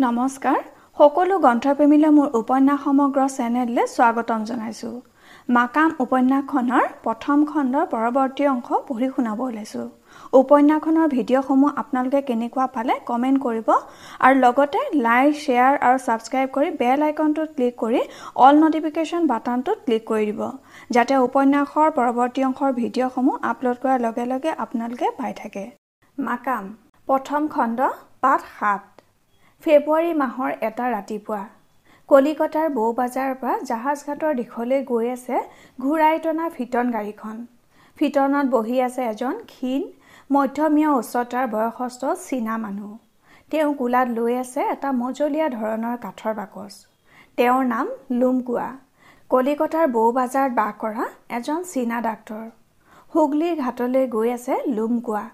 नमस्कार সকলো গ্ৰন্থপ্ৰেমীলৈ মোৰ উপন্যাস সমগ্ৰ চেনেললৈ স্বাগতম জনাইছোঁ। মাকাম উপন্যাসখনৰ প্ৰথম খণ্ডৰ পৰৱৰ্তী অংশ পঢ়ি শুনাব ওলাইছোঁ। উপন্যাসখনৰ ভিডিঅ'সমূহ আপোনালোকে কেনেকুৱা পালে কমেণ্ট কৰিব আৰু লগতে লাইক, শ্বেয়াৰ আৰু ছাবস্ক্ৰাইব কৰি বেল আইকনটো ক্লিক কৰি অল নটিফিকেশ্যন বাটনটোত ক্লিক কৰি দিব, যাতে উপন্যাসৰ পৰৱৰ্তী অংশৰ ভিডিঅ'সমূহ আপলোড কৰাৰ লগে লগে আপোনালোকে পাই থাকে। মাকাম প্ৰথম খণ্ড পাঠ ৭। ফেব্ৰুৱাৰী মাহৰ এটা ৰাতিপুৱা কলিকতাৰ বৌবাজাৰৰ পৰা জাহাজঘাটৰ দিশলৈ গৈ আছে ঘূৰাই টনা ফিটন গাড়ীখন। ফিটনত বহি আছে এজন ক্ষীণ মধ্যমীয়া উচ্চতাৰ বয়সস্থ চীনা মানুহ। তেওঁ কোলাত লৈ আছে এটা মজলীয়া ধৰণৰ কাঠৰ বাকচ। তেওঁৰ নাম লুমকুৱা। কলিকতাৰ বৌবাজাৰত বাস কৰা এজন চীনা ডাক্তৰ। হুগলীৰ ঘাটলৈ গৈ আছে লুমকুৱা।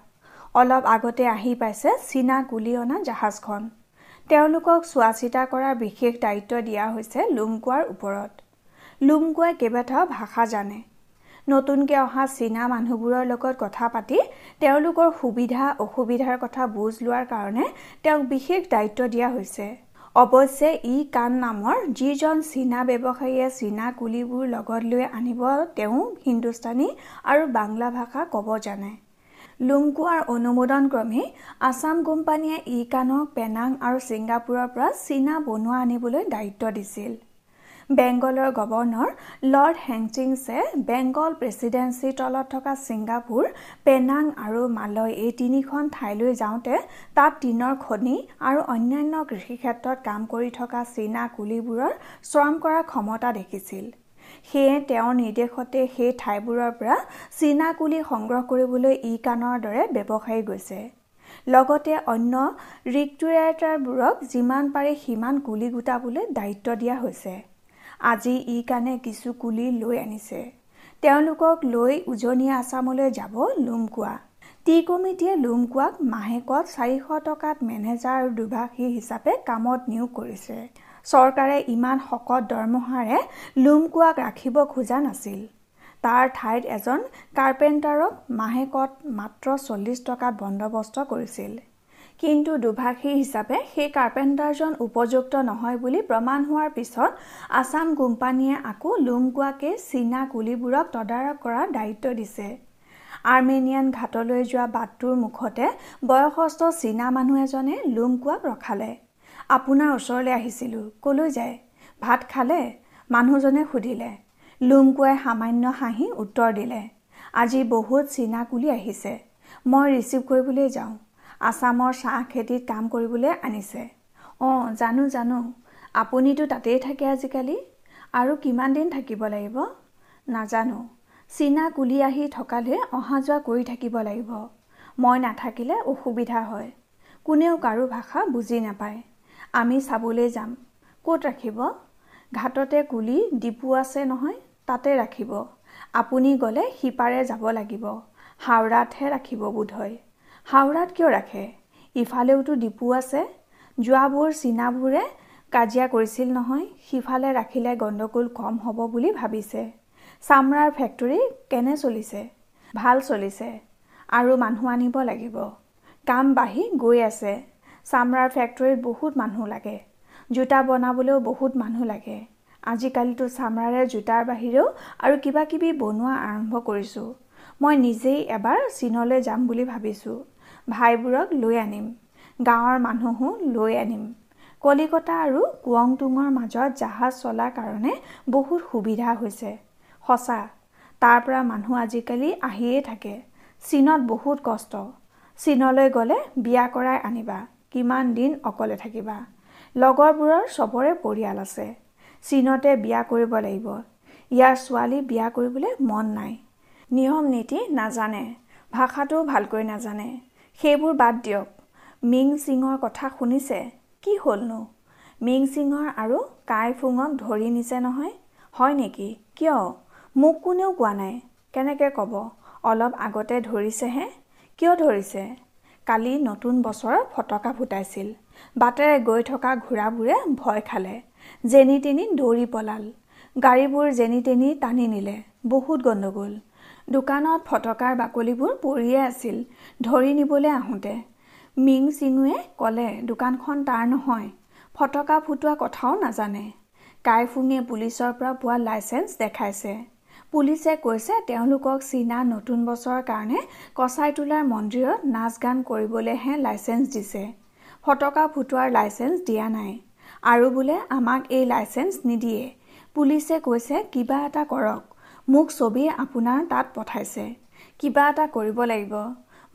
অলপ আগতে আহি পাইছে চীনা কুলি অনা জাহাজখন। তেওঁলোকক চোৱা চিতা কৰাৰ বিশেষ দায়িত্ব দিয়া হৈছে লুমকুৱাৰ ওপৰত। লুমকুৱাই কেইবাটাও ভাষা জানে। নতুনকৈ অহা চীনা মানুহবোৰৰ লগত কথা পাতি তেওঁলোকৰ সুবিধা অসুবিধাৰ কথা বুজ লোৱাৰ কাৰণে তেওঁক বিশেষ দায়িত্ব দিয়া হৈছে। অৱশ্যে ই কান নামৰ যিজন চীনা ব্যৱসায়ীয়ে চীনা কুলিবোৰ লগত লৈ আনিব তেওঁ হিন্দুস্তানী আৰু বাংলা ভাষা ক'ব জানে। লুমকুৱাৰ অনুমোদন ক্ৰমে আছাম কোম্পানীয়ে ই কানক পেনাং আৰু ছিংগাপুৰৰ পৰা চীনা বনুৱা আনিবলৈ দায়িত্ব দিছিল। বেংগলৰ গৱৰ্ণৰ লৰ্ড হেংচিংছে বেংগল প্ৰেচিডেঞ্চিৰ তলত থকা ছিংগাপুৰ, পেনাং আৰু মালয় এই তিনিখন ঠাইলৈ যাওঁতে তাত টিনৰ খনি আৰু অন্যান্য কৃষিক্ষেত্ৰত কাম কৰি থকা চীনা কুলিবোৰৰ শ্ৰম কৰাৰ ক্ষমতা দেখিছিল। সেয়ে তেওঁৰ নিৰ্দেশতে সেই ঠাইবোৰৰ পৰা চীনা কুলি সংগ্ৰহ কৰিবলৈ ই কানৰ দৰে ব্যৱসায়ী গৈছে। লগতে অন্য ৰিক্ৰুৱেটাৰবোৰক যিমান পাৰে সিমান কুলি গোটাবলৈ দায়িত্ব দিয়া হৈছে। আজি ই কানে কিছু কুলি লৈ আনিছে। তেওঁলোকক লৈ উজনি আছামলৈ যাব লুমকুৱা। টি কমিটিয়ে লুমকুৱাক মাহেকত ৪০০ টকাত মেনেজাৰ আৰু দুভাষী হিচাপে কামত নিয়োগ কৰিছে। চৰকাৰে ইমান শকত দৰমহাৰে লুমকুৱাক ৰাখিব খোজা নাছিল। তাৰ ঠাইত এজন কাৰ্পেণ্টাৰক মাহেকত মাত্ৰ ৪০ টকাত বন্দবস্ত কৰিছিল। কিন্তু দুভাষী হিচাপে সেই কাৰ্পেণ্টাৰজন উপযুক্ত নহয় বুলি প্ৰমাণ হোৱাৰ পিছত আছাম কোম্পানীয়ে আকৌ লুমকুৱাকে চীনা কুলিবোৰক তদাৰক কৰাৰ দায়িত্ব দিছে। আৰ্মেনিয়ান ঘাটলৈ যোৱা বাটটোৰ মুখতে বয়সস্থ চীনা মানুহ এজনে লুমকুৱাক ৰখালে। "আপোনাৰ ওচৰলৈ আহিছিলোঁ, ক'লৈ যায়? ভাত খালে?" মানুহজনে সুধিলে। লুমকুৱাই সামান্য হাঁহি উত্তৰ দিলে, "আজি বহুত চীনা কুলি আহিছে, মই ৰিচিভ কৰিবলৈ যাওঁ। আছামৰ চাহ খেতিত কাম কৰিবলৈ আনিছে।" "অঁ, জানো জানো। আপুনিতো তাতেই থাকে আজিকালি। আৰু কিমান দিন থাকিব লাগিব?" "নাজানো। চীনা কুলি আহি থকালৈ অহা যোৱা কৰি থাকিব লাগিব। মই নাথাকিলে অসুবিধা হয়। কোনেও কাৰো ভাষা বুজি নাপায়। আমি চাবলৈ যাম। ক'ত ৰাখিব?" "ঘাটতে কুলি ডিপু আছে নহয়, তাতে ৰাখিব। আপুনি গ'লে সিপাৰে যাব লাগিব। হাওৰাতহে ৰাখিব বোধহয়।" "হাওৰাত কিয় ৰাখে? ইফালেওতো ডিপু আছে। যোৱাবোৰ চীনাবোৰে কাজিয়া কৰিছিল নহয়, সিফালে ৰাখিলে গণ্ডগোল কম হ'ব বুলি ভাবিছে। চামৰাৰ ফেক্টৰী কেনে চলিছে?" "ভাল চলিছে। আৰু মানুহ আনিব লাগিব। কাম বাঢ়ি গৈ আছে। চামৰাৰ ফেক্টৰীত বহুত মানুহ লাগে। জোতা বনাবলৈও বহুত মানুহ লাগে। আজিকালিতো চামৰাৰে জোতাৰ বাহিৰেও আৰু কিবা কিবি বনোৱা আৰম্ভ কৰিছোঁ। মই নিজেই এবাৰ চীনলৈ যাম বুলি ভাবিছোঁ। ভাইবোৰক লৈ আনিম, গাঁৱৰ মানুহো লৈ আনিম। কলিকতা আৰু কুৱংটুঙৰ মাজত জাহাজ চলাৰ কাৰণে বহুত সুবিধা হৈছে। সঁচা, তাৰ পৰা মানুহ আজিকালি আহিয়ে থাকে। চীনত বহুত কষ্ট। চীনলৈ গ'লে বিয়া কৰাই আনিবা। কিমান দিন অকলে থাকিবা? লগৰবোৰৰ চবৰে পৰিয়াল আছে। চীনতে বিয়া কৰিব লাগিব। ইয়াৰ ছোৱালী বিয়া কৰিবলৈ মন নাই। নিয়ম নীতি নাজানে, ভাষাটো ভালকৈ নাজানে। সেইবোৰ বাদ দিয়ক। মিং সিঙৰ কথা শুনিছে? কি হ'লনো? মিং সিঙৰ আৰু কাই ফুঙক ধৰি নিছে নহয়?" "হয় নেকি? কিয়? মোক কোনেও কোৱা নাই। কেনেকৈ ক'ব? অলপ আগতে ধৰিছেহে। কিয় ধৰিছে?" "কালি নতুন বছৰৰ ফটকা ফুটাইছিল। বাটেৰে গৈ থকা ঘোঁৰাবোৰে ভয় খালে। যেনি তেনি দৌৰি পলাল। গাড়ীবোৰ যেনি তেনি টানি নিলে। বহুত গণ্ডগোল। দোকানত ফটকাৰ বাকলিবোৰ পৰিয়ে আছিল ধৰি নিবলৈ আহোঁতে। মিং সিঙে ক'লে দোকানখন তাৰ নহয়। फटका फुटुआ कथाओ नाजाने। काइफुंगे पुलिसर पर पुआ लाइसेंस देखाइसे। पुलिसे कैसे तेवलोকক चीना नतुन बसर कारणे कसाईतुलार मंदिरत नाच गान करिबले हे लाइसेंस दिसे। फटका फुटुआर लाइसेंस दिया नाय आरो बोले आमाक ए लाइसेंस निदिए। पुलिसे कैसे किबा एटा करक, मुख छवि आपुनार तात पठाइसे। किबा एटा करिब लागिब,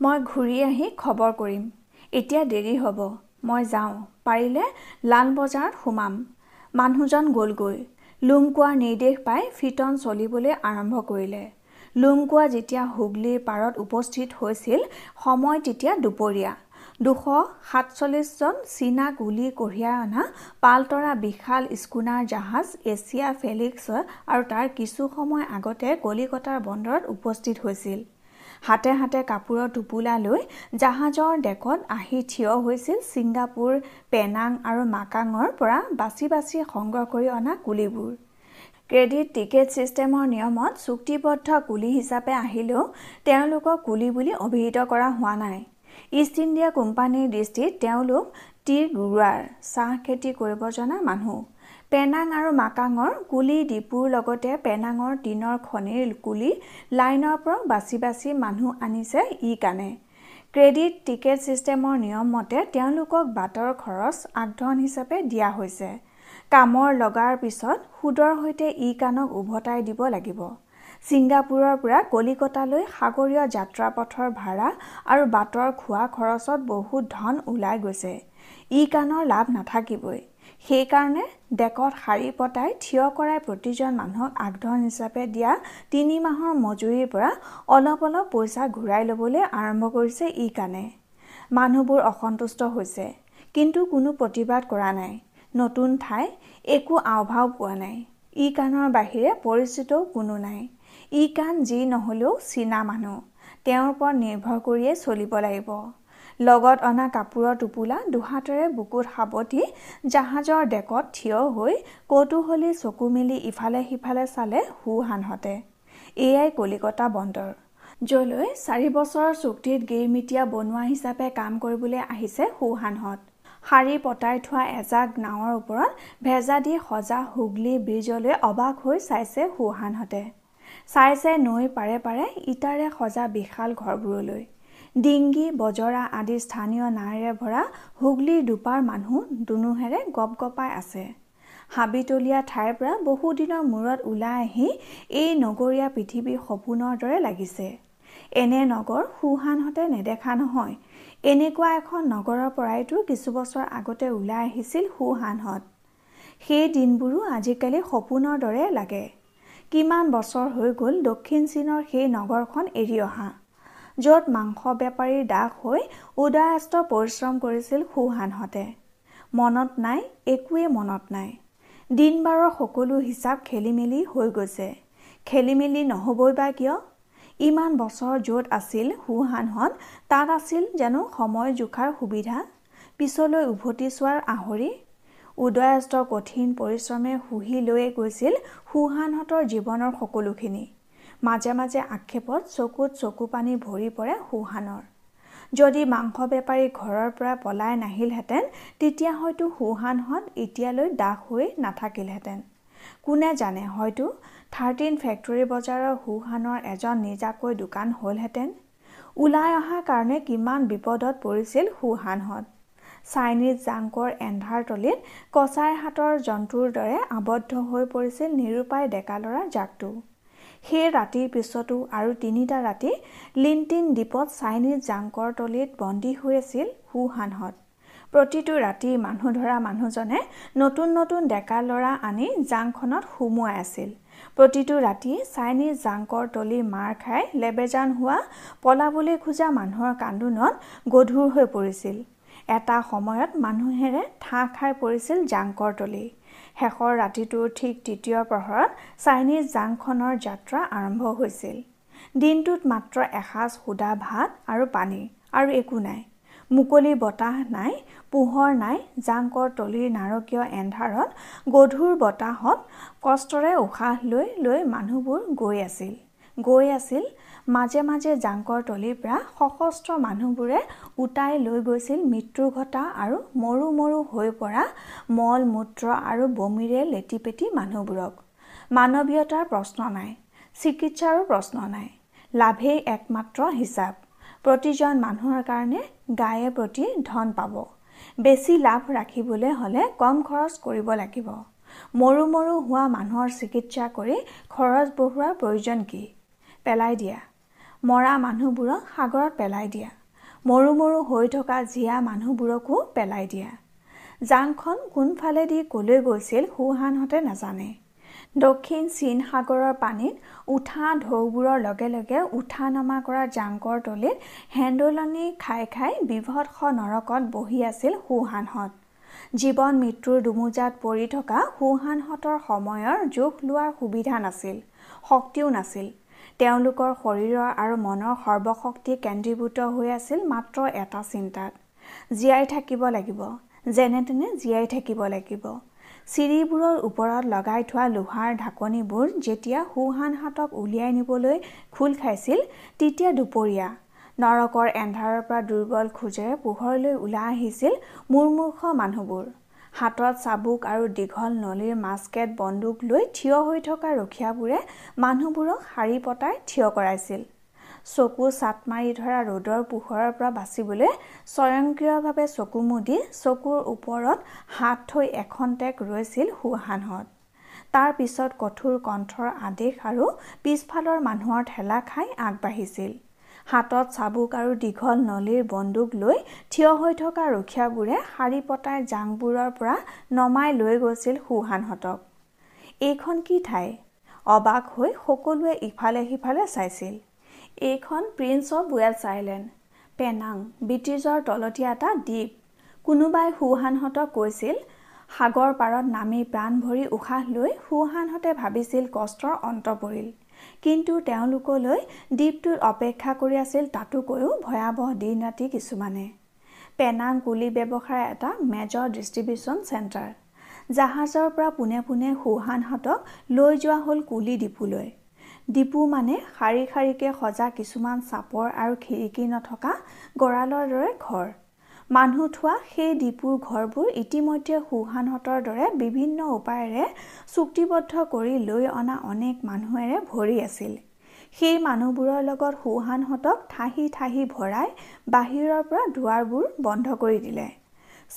मैं घुरी आहि खबर करिम। एटिया देरी हब, मैं जाऊँ, पारिले लाल बजार हुमाम। मानुहजन गलगई। लुमकुआर निर्देश पाई फिटन चलिबले आरम्भ करिले। लुमकुआ जेतिया हुगलिर पारत उपस्थित होइसिल, समय तेतिया दुपरिया। 247 जन चीना गुली कढ़ियाई अना पालतरा विशाल स्कुनार जहाज एशिया फेलिक्स और तार किछु समय आगते कलिकतार बंदरत उपस्थित होइसिल। हाथे हाथे कपूर टुपुला लै जहाजर डेकत आहि ठिय होइसिल सिंगापुर, पेनांग और माकांगर परा बासी बासी संग्रह करि अना गुलिबुर। क्रेडिट टिकेट सिस्टेमर नियमत चुक्तिबद्ध गुली हिसापे आहिलेओ तेनलोকক गुली बुली अभिहित करा हुआ नाय। इस्ट इंडिया कोम्पानीर दृष्टित तेनलोक तिर गुरुआर, चाह खेती करिब जना मानुह। पेनांग और माकांगर कुली डिपुर लगते पेनांगर टिनर खनिर कुली लाइनर पर बासी बासी मानुह आनिसे इ काने। क्रेडिट टिकेट सिस्टेमर नियम मते तेनलोকক बाटर खरच आगधन हिसापे दिया होइसे। कामर लगार पिছত हुदर होइते इ कानक उभताई दिब लागिब। सिंगापुरर पुरा कलिकतालै सागरीय यात्रा पथर भाड़ा और बाटर खुआ खरचत बहुत धन उलाय गइसे। इ कानर लाभ नाथाकिबई। সেইকাৰণে ডেকত শাৰী পতাই থিয় কৰাই প্ৰতিজন মানুহক আগধন হিচাপে দিয়া 3 মাহৰ মজুৰিৰ পৰা অলপ অলপ পইচা ঘূৰাই ল'বলৈ আৰম্ভ কৰিছে। ই কানে মানুহবোৰ অসন্তুষ্ট হৈছে, কিন্তু কোনো প্ৰতিবাদ কৰা নাই। নতুন ঠাই একো আওভাও পোৱা নাই। ই কানৰ বাহিৰে পৰিচিত কোনো নাই। ই কান যি নহ'লেও চীনা মানুহ, তেওঁৰ ওপৰত নিৰ্ভৰ কৰিয়ে চলিব লাগিব। লগত অনা কাপোৰৰ টোপোলা দুহাতেৰে বুকুত সাৱটি জাহাজৰ ডেকত থিয় হৈ কৌতুহলী চকু মেলি ইফালে সিফালে চালে হুহানহতে। এয়াই কলিকতা বন্দৰ, যলৈ 4 বছৰৰ চুক্তিত গেৰমিটিয়া বনোৱা হিচাপে কাম কৰিবলৈ আহিছে হুহানহত। শাৰী পতাই থোৱা এজাক নাৱৰ ওপৰত ভেজা দি সজা হুগলি ব্ৰিজলৈ অবাক হৈ চাইছে হুহানহতে। চাইছে নৈ পাৰে পাৰে ইটাৰে সজা বিশাল ঘৰবোৰলৈ। ডিংগি, বজৰা আদি স্থানীয় নাৱেৰে ভৰা হুগলিৰ দুপাৰ মানুহ দুনুহেৰে গপগপাই আছে। হাবিতলীয়া ঠাইৰ পৰা বহুদিনৰ মূৰত ওলাই আহি এই নগৰীয়া পৃথিৱীৰ সপোনৰ দৰে লাগিছে। এনে নগৰ হুহানহতে নেদেখা নহয়। এনেকুৱা এখন নগৰৰ পৰাইতো কিছু বছৰ আগতে ওলাই আহিছিল হুহানহত। সেই দিনবোৰো আজিকালি সপোনৰ দৰে লাগে। কিমান বছৰ হৈ গ'ল দক্ষিণ চীনৰ সেই নগৰখন এৰি অহা, য'ত মাংস বেপাৰীৰ দাস হৈ উদায়স্ত পৰিশ্ৰম কৰিছিল হুহানহতে। মনত নাই, একোৱে মনত নাই। দিনবাৰৰ সকলো হিচাপ খেলিমেলি হৈ গৈছে। খেলিমেলি নহ'বই বা কিয়? ইমান বছৰ য'ত আছিল হুহানহত, তাত আছিল জানো সময় জোখাৰ সুবিধা, পিছলৈ উভতি চোৱাৰ আহৰি? উদয়াস্ত কঠিন পৰিশ্ৰমে শুহি লৈ গৈছিল হুহানহতৰ জীৱনৰ সকলোখিনি। মাজে মাজে আক্ষেপত চকুত চকু পানী ভৰি পৰে হুহানৰ। যদি মাংস বেপাৰী ঘৰৰ পৰা পলাই নাহিলহেঁতেন, তেতিয়া হয়তো হুহানহত এতিয়ালৈ দাস হৈ নাথাকিলহেঁতেন। কোনে জানে, হয়তো 13 ফেক্টৰী বজাৰৰ হুহানৰ এজন নিজাকৈ দোকান হ'লহেঁতেন। ওলাই অহাৰ কাৰণে কিমান বিপদত পৰিছিল হুহানহত। চাইনিজ জাংকৰ এন্ধাৰ তলিত কচাইৰ হাতৰ জন্তুৰ দৰে আবদ্ধ হৈ পৰিছিল নিৰুপায় ডেকা ল'ৰা জাকটো। সেই ৰাতিৰ পিছতো আৰু 3টা ৰাতি লিনটিন দ্বীপত চাইনিজ জাংকৰ তলিত বন্দী হৈ আছিল হুহানহত। প্ৰতিটো ৰাতি মানুহ ধৰা মানুহজনে নতুন নতুন ডেকা ল'ৰা আনি জাংখনত সুমুৱাই আছিল। প্ৰতিটো ৰাতি চাইনিজ জাংকৰ তলিৰ মাৰ খাই লেবেজান হোৱা পলাবলৈ খোজা মানুহৰ কান্দোনত গধুৰ হৈ পৰিছিল। এটা সময়ত মানুহেৰে ঠাহ খাই পৰিছিল জাংকৰ তলি। শেষৰ ৰাতিটোৰ ঠিক 3য় প্ৰহৰত চাইনিজ জাংখনৰ যাত্ৰা আৰম্ভ হৈছিল। দিনটোত মাত্ৰ এসাঁজ সুদা ভাত আৰু পানী আৰু একো নাই। মুকলি বতাহ নাই, পোহৰ নাই। জাংকৰ তলিৰ নাৰকীয় এন্ধাৰত, গধুৰ বতাহত কষ্টৰে উশাহ লৈ লৈ মানুহবোৰ গৈ আছিল। गई आसिल माजे माजे जांकर तलिर परा सशस्त्र मानुहबुरे उटाई लई गइसिल मृत्यु घटा आरु मरु मरु होई परा मल मूत्र आरु बमिरे लेटीपेटी मानुहबुरक। मानवीयतार प्रश्न नाई, चिकित्सारो प्रश्न नाई, लाभे एकमात्र हिसाब। प्रतिजन मानुहर कारणे गाये प्रति धन पाब। बेसी लाभ राखिबले हले कम खरच करिब लागिब। मरु मरु हुआ मानुहर चिकित्सा करि खरच बहुवार प्रयोजन कि? पेलाई दिया। मरा मानुहबुरक सागरत पेलाई दिया। मरु मरु होई थका जिया मानुहबुरको पेलाई दिया। जांगखन कोनफाले दि कोले গৈছিল हुहानहते नाजाने। दक्षिण चीन सागरर पानीत उठा ढौबुरर लगे लगे उठा नामा करा जांगर तलित हेंडोलनी खाई खाई विभत्स नरकत बहि आसिल हुहानहत। जीवन मृत्युर डुमुजात परि थका हुहानहतर समयर जोख लोৱাৰ सुविधा नाছিল, शक्तिও नाছিল। তেওঁলোকৰ শৰীৰ আৰু মনৰ সৰ্বশক্তি কেন্দ্ৰীভূত হৈ আছিল মাত্ৰ এটা চিন্তাত, জীয়াই থাকিব লাগিব, যেনেতেনে জীয়াই থাকিব লাগিব। চিৰিবোৰৰ ওপৰত লগাই থোৱা লোহাৰ ঢাকনিবোৰ যেতিয়া হুহানহাতক উলিয়াই নিবলৈ খোল খাইছিল তেতিয়া দুপৰীয়া নৰকৰ এন্ধাৰৰ পৰা দুৰ্বল খোজেৰে পোহৰলৈ ওলাই আহিছিল মূৰ্মূৰ্খ মানুহবোৰ। हाथत चाबुक और दीघल नलीर मास्केट बंदूक लै ठिय हो थका रखियाबुरे मानुहबुरक हारी पताय ठिय कराइसिल। चकु चाट मारि धरा रोदर पोहरर परा बाचिबले स्वयंक्रियभावे चकु मुदि चकुर ऊपरत हाथ थई एखन टेक रइसिल हुहानहत। तार पिছত कठोर कण्ठर आदेश और पिछफालर मानुहर ठेला खाई आगबाहिसिल। हाथत चाबुक और दीघल नलीर बंदूक लै ठिय हो थका रखियाबुरे हारी पताय जांगबुरर परा नमाय लै गइसिल हुहानहतक। एखन कि ठाई? अबाक होइ सकलोए इफाले सिफाले चाइसिल। एखन prince of Wales island, Penang, ब्रिटिशर तलतीया एटा द्वीप। कोनोबाई हुहानहतक কৈছিল सागर पारत नामी प्राण भरि उशाह लै हुहानहते भाबिसिल कष्टर अंत परिल, किन्तु तेंलोकলৈ द्वीपटुर अपेक्षा करि आसिल तातुकैও भयावह दिन राति किसुमाने। पेनांग कुली व्यवसाय एटा मेजर डिस्ट्रीब्यूशन सेंटर। जहाजर परा पुने पुने हुहानहतक लै जोआ हल कुली दीपुलै। दीपू माने खारी खारीके सजा किसुमान चापर और खिड़की नथका गड़ालर दरे घर। मानुह थोआ सेई दीपुर घरबुर इतिमध्ये हुहानहतर दरे विभिन्न उपायेरे चुक्तिबद्ध करि लै अना अनेक मानुहेरे भरि आसिल। सेई मानुहबुरर लगत हुहानहतक ठाही ठाही भराय बाहिरर परा दुआरबुर बन्ध करि दिले।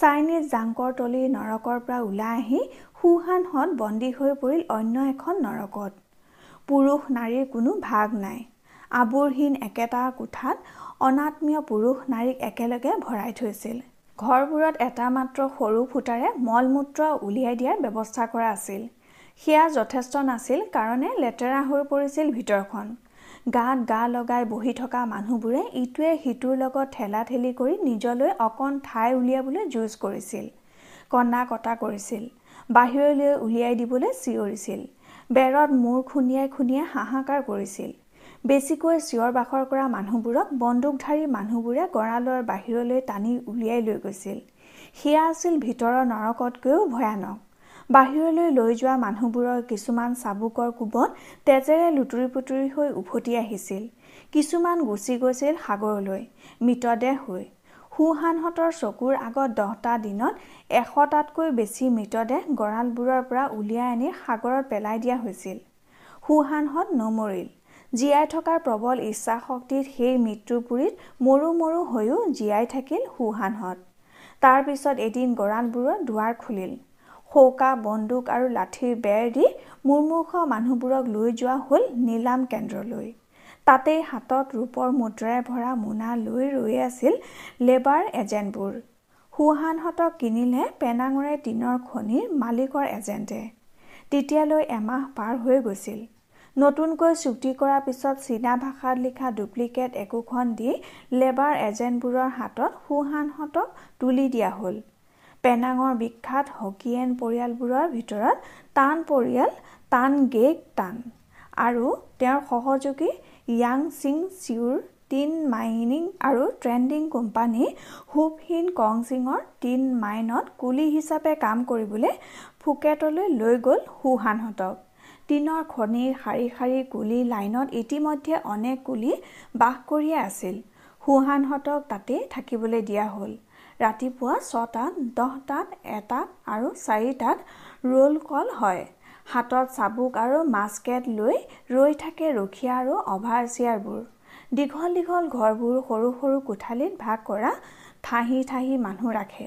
चाइनीज जांकर तलिर नरकर परा उलाई आहि हुहानहत बन्दी होइ परिल अन्य एखन नरकत। पुरुष नारीर कोनो भाग नाई। आबुरहीन एकेटा कोठात अनात्मीय पुरुष नारीक एकेलगे भराय थैसिल। घरबुरत एटा मात्र हरु फुटारे मलमूत्र उलियाई दियार व्यवस्था करा आसिल। सेया जथेष्ट नासिल कारणे लेटेरा होइ परिसिल भितरखन। गात गा लगाय बहि थका मानुहबुरे इटुए हिटुर लगत ठेला ठेली करि निजलै अकन ठाई उलियाबुले जुज करिसिल, कन्ना कटा करिसिल, बाहिरलै उलियाई दिबुले सियरिसिल। बेरत मूर खुनियाई खुनियाई हाहाकार करिसिल। बेसिकै चियर बाखर करा मानुहबुरक बंदूकधारी मानुहबुरे गड़ालर बाहिरलै टानी उलियाई लै গৈছিল। सेया आसिल भितৰৰ नरकतकैও भयानक। बाहिरলৈ लै जोआ मानुहबुरर किसुमान चाबुकर कोबत तेजेৰে लुटुৰি पुटुৰি হৈ उভতি আহিছিল। किसुमान गुचि গৈছিল सागरলৈ मृतदेह হৈ। हुहानहতৰ चকুৰ আগত 10টা দিনত 100টাতকৈ বেছি মৃতদেহ গড়ালবোৰৰ পৰা উলিয়াই আনি সাগৰত পেলাই দিয়া হৈছিল। हुहानहত নমৰিল। জীয়াই থকাৰ প্ৰবল ইচ্ছা শক্তিত সেই মৃত্যুপুৰীত মৰু মৰু হৈও জীয়াই থাকিল हुहानহত। তাৰ পিছত এদিন গড়ালবোৰৰ দুৱাৰ খুলিল। শৌকা, বন্দুক আৰু লাঠিৰ বেৰ দি মূৰ্মূৰ্খ মানুহবোৰক লৈ যোৱা হ'ল নিলাম কেন্দ্ৰলৈ। ताते हाथत रूपर मुद्राय भरा मोना लै रही आसिल लेबार एजेन्टबुर। हुहानहतक किनिले पेनांगरे टिनर खनिर मालिकर एजेन्टे। तेतियालै एमाह पार हो गइसिल। नतुनकै चुक्ति करार पिছত चीना भाषात लिखा डुप्लिकेट एकूखन दि लेबार एजेन्टबुरर हाथत हुहानहतक तुली दिया हल। पेनांगर विख्यात हकियेन परियालबुरर भितरत तान परियाल तान गेक तान आरु तेर सहयोगी यांगसिंग सिउर टिन माइनिंग और ट्रेडिंग कोम्पानी हुपहिन कंगसिंगर टिन माइनत कुली हिसापे काम फुकेटले लै गल हुहानहतक। টিনৰ খনিৰ শাৰী শাৰী গুলি লাইনত ইতিমধ্যে অনেক গুলি বাহ কৰিয়ে আছিল। হুহানহঁতক তাতে থাকিবলৈ দিয়া হ'ল। ৰাতিপুৱা ৬টাত, ১০টাত, ১টাত আৰু ৪টাত ৰোল কল হয়। হাতত চাবুক আৰু মাস্কেট লৈ ৰৈ থাকে ৰখীয়া আৰু অভাৰচিয়াৰবোৰ। দীঘল দীঘল ঘৰবোৰ সৰু সৰু কোঠালিত ভাগ কৰা ঠাহি ঠাহি মানুহ ৰাখে।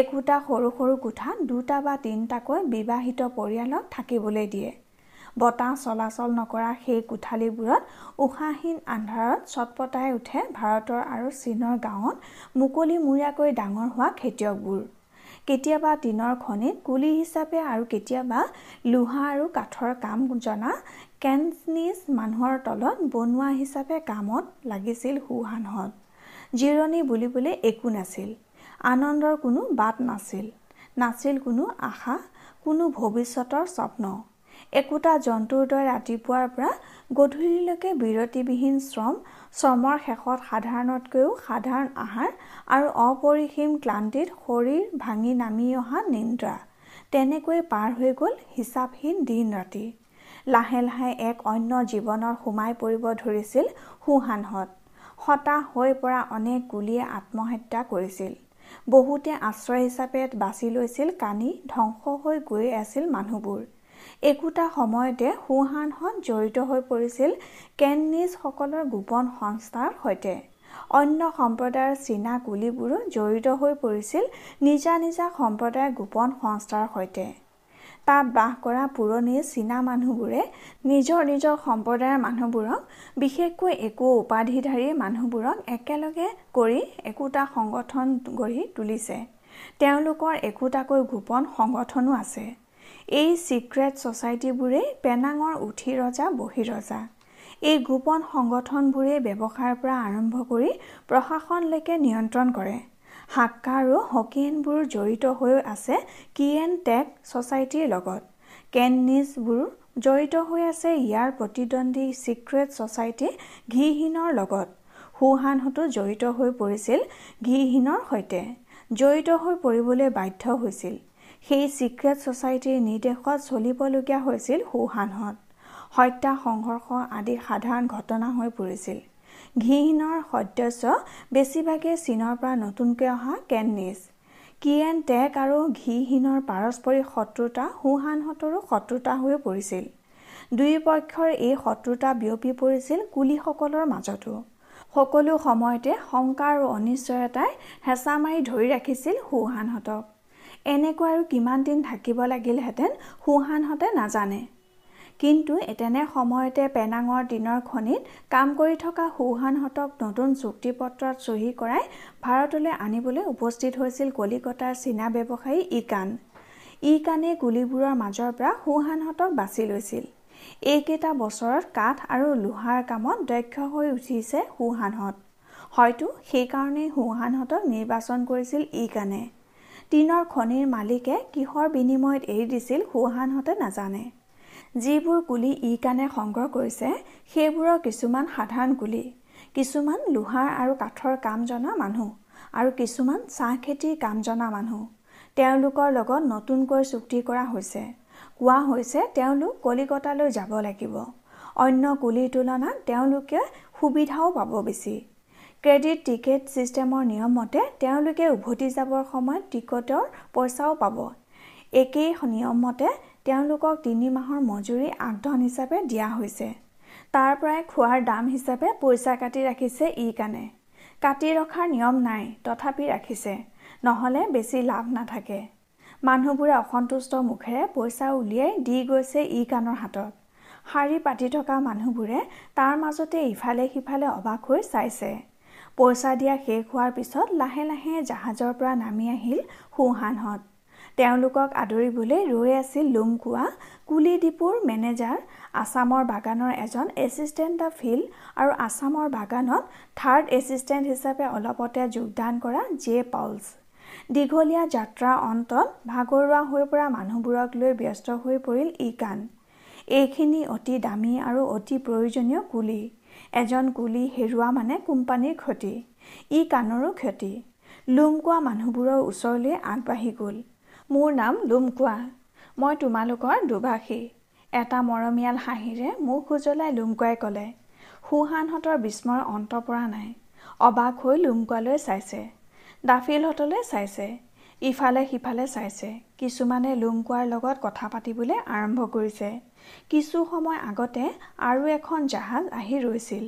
একোটা সৰু সৰু কোঠাত দুটা বা তিনিটাকৈ বিবাহিত পৰিয়ালক থাকিবলৈ দিয়ে। বতাহ চলাচল নকৰা সেই কোঠালিবোৰত উশাহীন আন্ধাৰত চটপটাই উঠে ভাৰতৰ আৰু চীনৰ গাঁৱত মুকলিমূৰীয়াকৈ ডাঙৰ হোৱা খেতিয়কবোৰ। কেতিয়াবা টিনৰ খনিত কুলি হিচাপে আৰু কেতিয়াবা লোহা আৰু কাঠৰ কাম জনা কেননিজ মানুহৰ তলত বনোৱা হিচাপে কামত লাগিছিল হুহানহঁত। জিৰণি বুলিবলৈ একো নাছিল, আনন্দৰ কোনো বাট নাছিল, নাছিল কোনো আশা, কোনো ভৱিষ্যতৰ স্বপ্ন। একোটা জন্তুৰ দৰে ৰাতিপুৱাৰ পৰা গধূলিলৈকে বিৰতিবিহীন শ্ৰম, শ্ৰমৰ শেষত সাধাৰণতকৈও সাধাৰণ আহাৰ আৰু অপৰিসীম ক্লান্তিত শৰীৰ ভাঙি নামি অহা নিদ্ৰা। তেনেকৈ পাৰ হৈ গ'ল হিচাপহীন দিন ৰাতি। লাহে লাহে এক অন্য জীৱনত সোমাই পৰিব ধৰিছিল হুহানহঁত। হতাশ হৈ পৰা অনেক গুলীয়ে আত্মহত্যা কৰিছিল, বহুতে আশ্ৰয় হিচাপে বাছি লৈছিল, কানি ধ্বংস হৈ গৈ আছিল মানুহবোৰ। একোটা সময়তে হুহানহঁত জড়িত হৈ পৰিছিল কেননিজসকলৰ গোপন সংস্থাৰ সৈতে। অন্য সম্প্ৰদায়ৰ চীনা কুলিবোৰো জড়িত হৈ পৰিছিল নিজা নিজা সম্প্ৰদায়ৰ গোপন সংস্থাৰ সৈতে। তাত বাস কৰা পুৰণি চীনা মানুহবোৰে নিজৰ নিজৰ সম্প্ৰদায়ৰ মানুহবোৰক, বিশেষকৈ একো উপাধিধাৰী মানুহবোৰক একেলগে কৰি একোটা সংগঠন গঢ়ি তুলিছে। তেওঁলোকৰ একোটাকৈ গোপন সংগঠনো আছে। এই ছিক্ৰেট ছ'চাইটিবোৰেই পেনাঙৰ উঠি ৰজা বহি ৰজা। এই গোপন সংগঠনবোৰে ব্যৱসায়ৰ পৰা আৰম্ভ কৰি প্ৰশাসনলৈকে নিয়ন্ত্ৰণ কৰে। হাক্কা আৰু হকিয়েনবোৰ জড়িত হৈ আছে কিয়েন টেক ছ'চাইটিৰ লগত। কেননিজবোৰ জড়িত হৈ আছে ইয়াৰ প্ৰতিদ্বন্দ্বী ছিক্ৰেট ছ'চাইটি ঘিহীনৰ লগত। হুহানহঁতো জড়িত হৈ পৰিছিল ঘিহীনৰ সৈতে, জড়িত হৈ পৰিবলৈ বাধ্য হৈছিল। সেই ছিক্ৰেট ছ'চাইটিৰ নিৰ্দেশত চলিবলগীয়া হৈছিল হুহানহঁত। হত্যা, সংঘৰ্ষ আদি সাধাৰণ ঘটনা হৈ পৰিছিল। ঘিহীনৰ সদস্য বেছিভাগেই চীনৰ পৰা নতুনকৈ অহা কেননিজ। কিয়েন টেক আৰু ঘিহীনৰ পাৰস্পৰিক শত্ৰুতা হুহানহঁতৰো শত্ৰুতা হৈ পৰিছিল। দুয়োপক্ষৰ এই শত্ৰুতা বিয়পি পৰিছিল কুলিসকলৰ মাজতো। সকলো সময়তে শংকা আৰু অনিশ্চয়তাই হেঁচা মাৰি ধৰি ৰাখিছিল হুহানহঁতক। এনেকুৱা আৰু কিমান দিন থাকিব লাগিলহেঁতেন হুহানহঁতে নাজানে। কিন্তু তেনে সময়তে পেনাঙৰ টিনৰ খনিত কাম কৰি থকা হুহানহঁতক নতুন চুক্তিপত্ৰত চহী কৰাই ভাৰতলৈ আনিবলৈ উপস্থিত হৈছিল কলিকতাৰ চীনা ব্যৱসায়ী ইকান। ইকানে কুলিবোৰৰ মাজৰ পৰা হুহানহঁতক বাছি লৈছিল। এইকেইটা বছৰত কাঠ আৰু লোহাৰ কামত দক্ষ হৈ উঠিছে হুহানহঁত। হয়তো সেইকাৰণেই হুহানহঁতক নিৰ্বাচন কৰিছিল ইকানে। টিনৰ খনিৰ মালিকে কিহৰ বিনিময়ত এৰি দিছিল হুহানহঁতে নাজানে। যিবোৰ কুলি ইকানে সংগ্ৰহ কৰিছে সেইবোৰৰ কিছুমান সাধাৰণ কুলি, কিছুমান লোহাৰ আৰু কাঠৰ কাম জনা মানুহ আৰু কিছুমান চাহ খেতিৰ কাম জনা মানুহ। তেওঁলোকৰ লগত নতুনকৈ চুক্তি কৰা হৈছে। কোৱা হৈছে তেওঁলোক কলিকতালৈ যাব লাগিব। অন্য কুলিৰ তুলনাত তেওঁলোকে সুবিধাও পাব বেছি। ক্ৰেডিট টিকেট ছিষ্টেমৰ নিয়মমতে তেওঁলোকে উভতি যাবৰ সময়ত টিকটৰ পইচাও পাব। একেই নিয়মমতে তেওঁলোকক ৩ মাহৰ মজুৰি আগধন হিচাপে দিয়া হৈছে। তাৰ পৰাই খোৱাৰ দাম হিচাপে পইচা কাটি ৰাখিছে ইকানে। কাটি ৰখাৰ নিয়ম নাই, তথাপি ৰাখিছে, নহ'লে বেছি লাভ নাথাকে। মানুহবোৰে অসন্তুষ্ট মুখেৰে পইচা উলিয়াই দি গৈছে ইকানৰ হাতত। শাৰী পাতি থকা মানুহবোৰে তাৰ মাজতে ইফালে সিফালে অবাক হৈ চাইছে। পইচা দিয়া শেষ হোৱাৰ পিছত লাহে লাহে জাহাজৰ পৰা নামি আহিল হুহানহঁত। তেওঁলোকক আদৰিবলৈ ৰৈ আছিল লুমকুৱা কুলি দ্বীপৰ মেনেজাৰ, আছামৰ বাগানৰ এজন এছিষ্টেণ্ট দ্য ফিল্ড আৰু আছামৰ বাগানত থাৰ্ড এছিষ্টেণ্ট হিচাপে অলপতে যোগদান কৰা জে পাউলছ। দীঘলীয়া যাত্ৰাৰ অন্তত ভাগৰুৱা হৈ পৰা মানুহবোৰক লৈ ব্যস্ত হৈ পৰিল ইকান। এইখিনি অতি দামী আৰু অতি প্ৰয়োজনীয় কুলি। এজন কুলি হেৰুৱা মানে কোম্পানীৰ ক্ষতি, ইকানৰো ক্ষতি। লুমকুৱা মানুহবোৰৰ ওচৰলৈ আগবাঢ়ি গ'ল। মোৰ নাম লুমকুৱা, মই তোমালোকৰ দুভাষী। एटा मरमियाल हाहिरे मुख उजलाई लुमकुवाई कले। हुहानहतर विस्मय अंत परा नाई। अबाक हई लुमकुवालै चाइसे, दाफिलहतलै चाइसे, इफाले सिफाले चाइसे। किछुमाने लुमकुवार लगत कथा पातिबोले आरम्भ करिसे। किछु समय आगते आरु एखन जहाज आहि रहिसिल।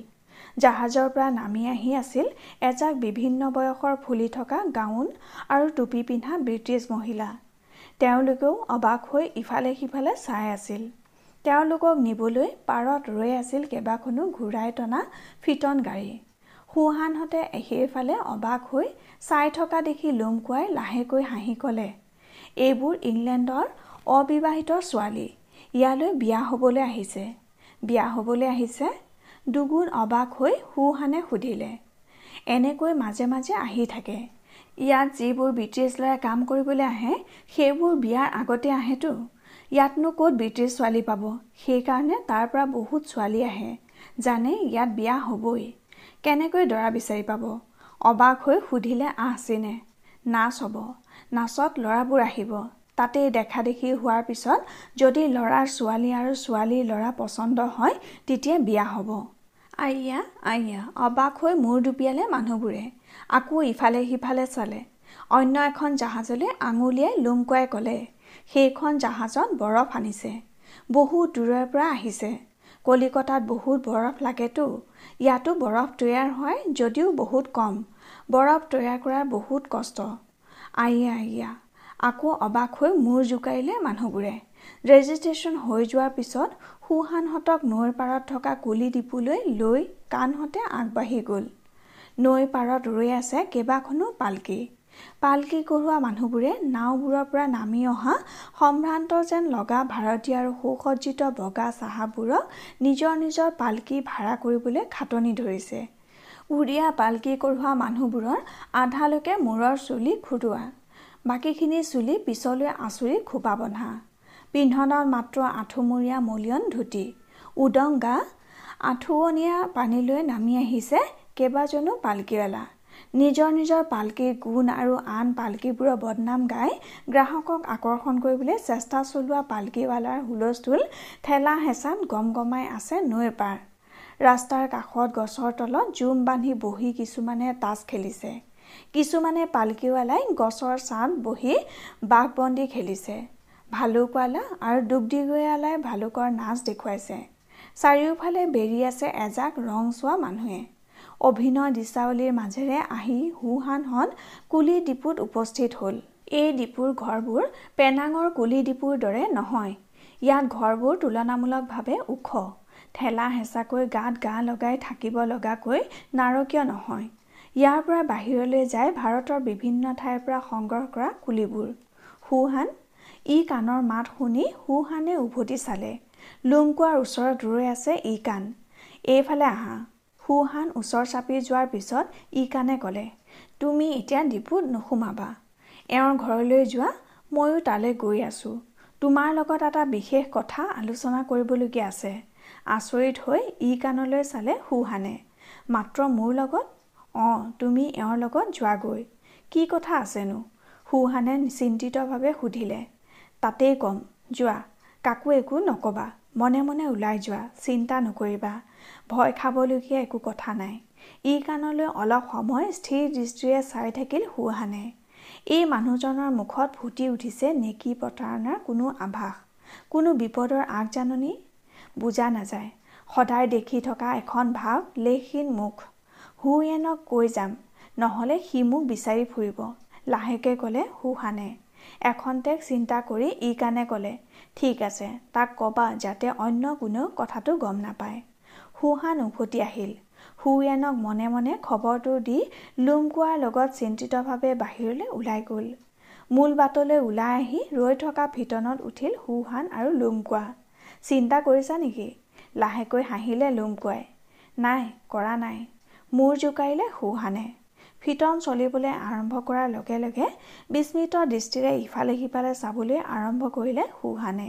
जहाजर परा नामी आहि आसिल एजाक विभिन्न बयसर फुलि थका गाउन आरु टुपी पिन्धा ब्रिटिश महिला। तेओलोकेओ अबाक हई इफाले सिफाले चाइ आसिल। तेओलोকক निबोलै पारत रৈ आसिल केबाखनो घुराय टना फिटन गाड़ी। हुहानहते एहेफाले अबाक हई चाइ थका देखि लुमकुवाई लाहेकै हाहि कले, एबुर इंग्लेंडर अविवाहित स्वाली, इयालै बिया हबोले आहिसे। दुगुण अबाक हई हुहाने हुधिले। एनेकै माजे माजे आहि थाके। इयात जिबुर ब्रिटिश लय काम करिबोले आहे सेबुर बियार आगते आहेतु। इयातनो कत ब्रिटिश स्वाली पाब। सेइकारणे तार परा बहुत स्वाली आहे, जाने इयात बिया हबई, केनेकै दरा बिचारि पाब। अबाक हई हुधिले आछिने नाच हब, नाचत लराबुर आहिब। ताते देखा देखि हुआर पिছত जदि लरार स्वाली आरु स्वालीर लरा पसंद हय तितिया बिया हब। आइया अबाक हई मूर डुपियाले मानुहबुरे। आकु इफाले सिफाले चाले। अन्य एखन जहाजले आঙुलियाई लुमकुवाई कले, हेइखोन जहाजत बरफ आनिसे, बहुत दूरर परा आहिसे। कलिकतात बहुत बरफ लागेतु। इयातो बरफ तैयार हय जदिओ बहुत कम। बरफ तैयार करार बहुत कष्ट। आइया आकु अबाक हई मूर जुकाइले मानुहबुरे। रेजिस्ट्रेशन हई जोৱাৰ पिছত हुहानहतक नৈৰ পাৰত থকা কুলি দিপুলৈ লৈ কানহতে আগবাঢ়ি গ'ল। নৈ পাৰত ৰৈ আছে কেবাখনো পালকি কঢ়োৱা মানুহবোৰে নাওবোৰৰ পৰা নামি অহা সম্ভ্ৰান্ত যেন লগা ভাৰতীয় আৰু সুসজ্জিত বগা চাহাবোৰক নিজৰ নিজৰ পালকি ভাড়া কৰিবলৈ খাটনি ধৰিছে। উৰিয়া পালকি কঢ়োৱা মানুহবোৰৰ আধালৈকে মূৰৰ চুলি খুৰুৱা, বাকীখিনি চুলি পিছলৈ আঁচুৰি খোপা বন্ধা। পিন্ধনত মাত্ৰ আঁঠুমূৰীয়া মলিয়ন ধুতি, উদংগা আঁঠুৱনীয়া পানীলৈ নামি আহিছে কেইবাজনো পালকিৱালা। নিজৰ নিজৰ পালকিৰ গুণ আৰু আন পালকিবোৰৰ বদনাম গাই গ্ৰাহকক আকৰ্ষণ কৰিবলৈ চেষ্টা চলোৱা পালকিৱালাৰ হুলস্থুল ঠেলা হেঁচাত গমগমাই আছে নৈৰ পাৰ। ৰাস্তাৰ কাষত গছৰ তলত জুম বান্ধি বহি কিছুমানে তাচ খেলিছে, কিছুমানে পালকিৱালাই গছৰ ছাঁত বহি বাঘবন্দী খেলিছে। ভালুকৱালা আৰু ডুবডিগৈয়ালাই ভালুকৰ নাচ দেখুৱাইছে। চাৰিওফালে বেৰি আছে এজাক ৰংচোৱা মানুহে। অভিনয় দৃশ্যাৱলীৰ মাজেৰে আহি হুহানহত কুলি দ্বীপত উপস্থিত হ'ল। এই দ্বীপৰ ঘৰবোৰ পেনাঙৰ কুলি দ্বীপৰ দৰে নহয়। ইয়াত ঘৰবোৰ তুলনামূলকভাৱে ওখ, ঠেলা হেঁচাকৈ গাত গা লগাই থাকিব লগাকৈ নাৰকীয় নহয়। ইয়াৰ পৰা বাহিৰলৈ যায় ভাৰতৰ বিভিন্ন ঠাইৰ পৰা সংগ্ৰহ কৰা কুলিবোৰ। হুহান ই কানৰ মাত শুনি হুহানে উভতি চালে। লুমকুৱাৰ ওচৰত ৰৈ আছে ই কাণ। এইফালে আহা। হুহান ওচৰ চাপি যোৱাৰ পিছত ই কাণে ক'লে, তুমি এতিয়া দ্বীপত নুসুমাবা, এওঁৰ ঘৰলৈ যোৱা, ময়ো তালৈ গৈ আছোঁ। তোমাৰ লগত এটা বিশেষ কথা আলোচনা কৰিবলগীয়া আছে। আচৰিত হৈ ই কাণলৈ চালে হুহানে। মাত্ৰ মোৰ লগত? অঁ, তুমি এওঁৰ লগত যোৱাগৈ। কি কথা আছেনো? হুহানে চিন্তিতভাৱে সুধিলে। তাতেই কম, যোৱা। কাকো একো নক'বা, মনে মনে ওলাই যোৱা, চিন্তা নকৰিবা, ভয় খাবলগীয়া একো কথা নাই। ই কাণলৈ অলপ সময় স্থিৰ দৃষ্টিৰে চাই থাকিল হুহানে। এই মানুহজনৰ মুখত ফুটি উঠিছে নেকি প্ৰতাৰণাৰ কোনো আভাস, কোনো বিপদৰ আগজাননী? বুজা নাযায়। সদায় দেখি থকা এখন ভাৱ লেখীন মুখ। হুয়েনক কৈ যাম, নহ'লে সি মোক বিচাৰি ফুৰিব, লাহেকে ক'লে হুহানে। এখন্তেক চিন্তা কৰি ই কাণে ক'লে, ঠিক আছে, তাক ক'বা যাতে অন্য কোনেও কথাটো গম নাপায়। হুহান উভতি আহিল। হুয়েনক মনে মনে খবৰটো দি লুমকুৱাৰ লগত চিন্তিতভাৱে বাহিৰলৈ ওলাই গ'ল। মূল বাটলৈ ওলাই আহি ৰৈ থকা ফিটনত উঠিল হুহান আৰু লুমকুৱা। চিন্তা কৰিছা নেকি? লাহেকৈ হাঁহিলে লুমকুৱাই। নাই, কৰা নাই, মূৰ জোকাৰিলে হুহানে। ফিটন চলিবলৈ আৰম্ভ কৰাৰ লগে লগে বিস্মিত দৃষ্টিৰে ইফালে সিফালে চাবলৈ আৰম্ভ কৰিলে হুহানে।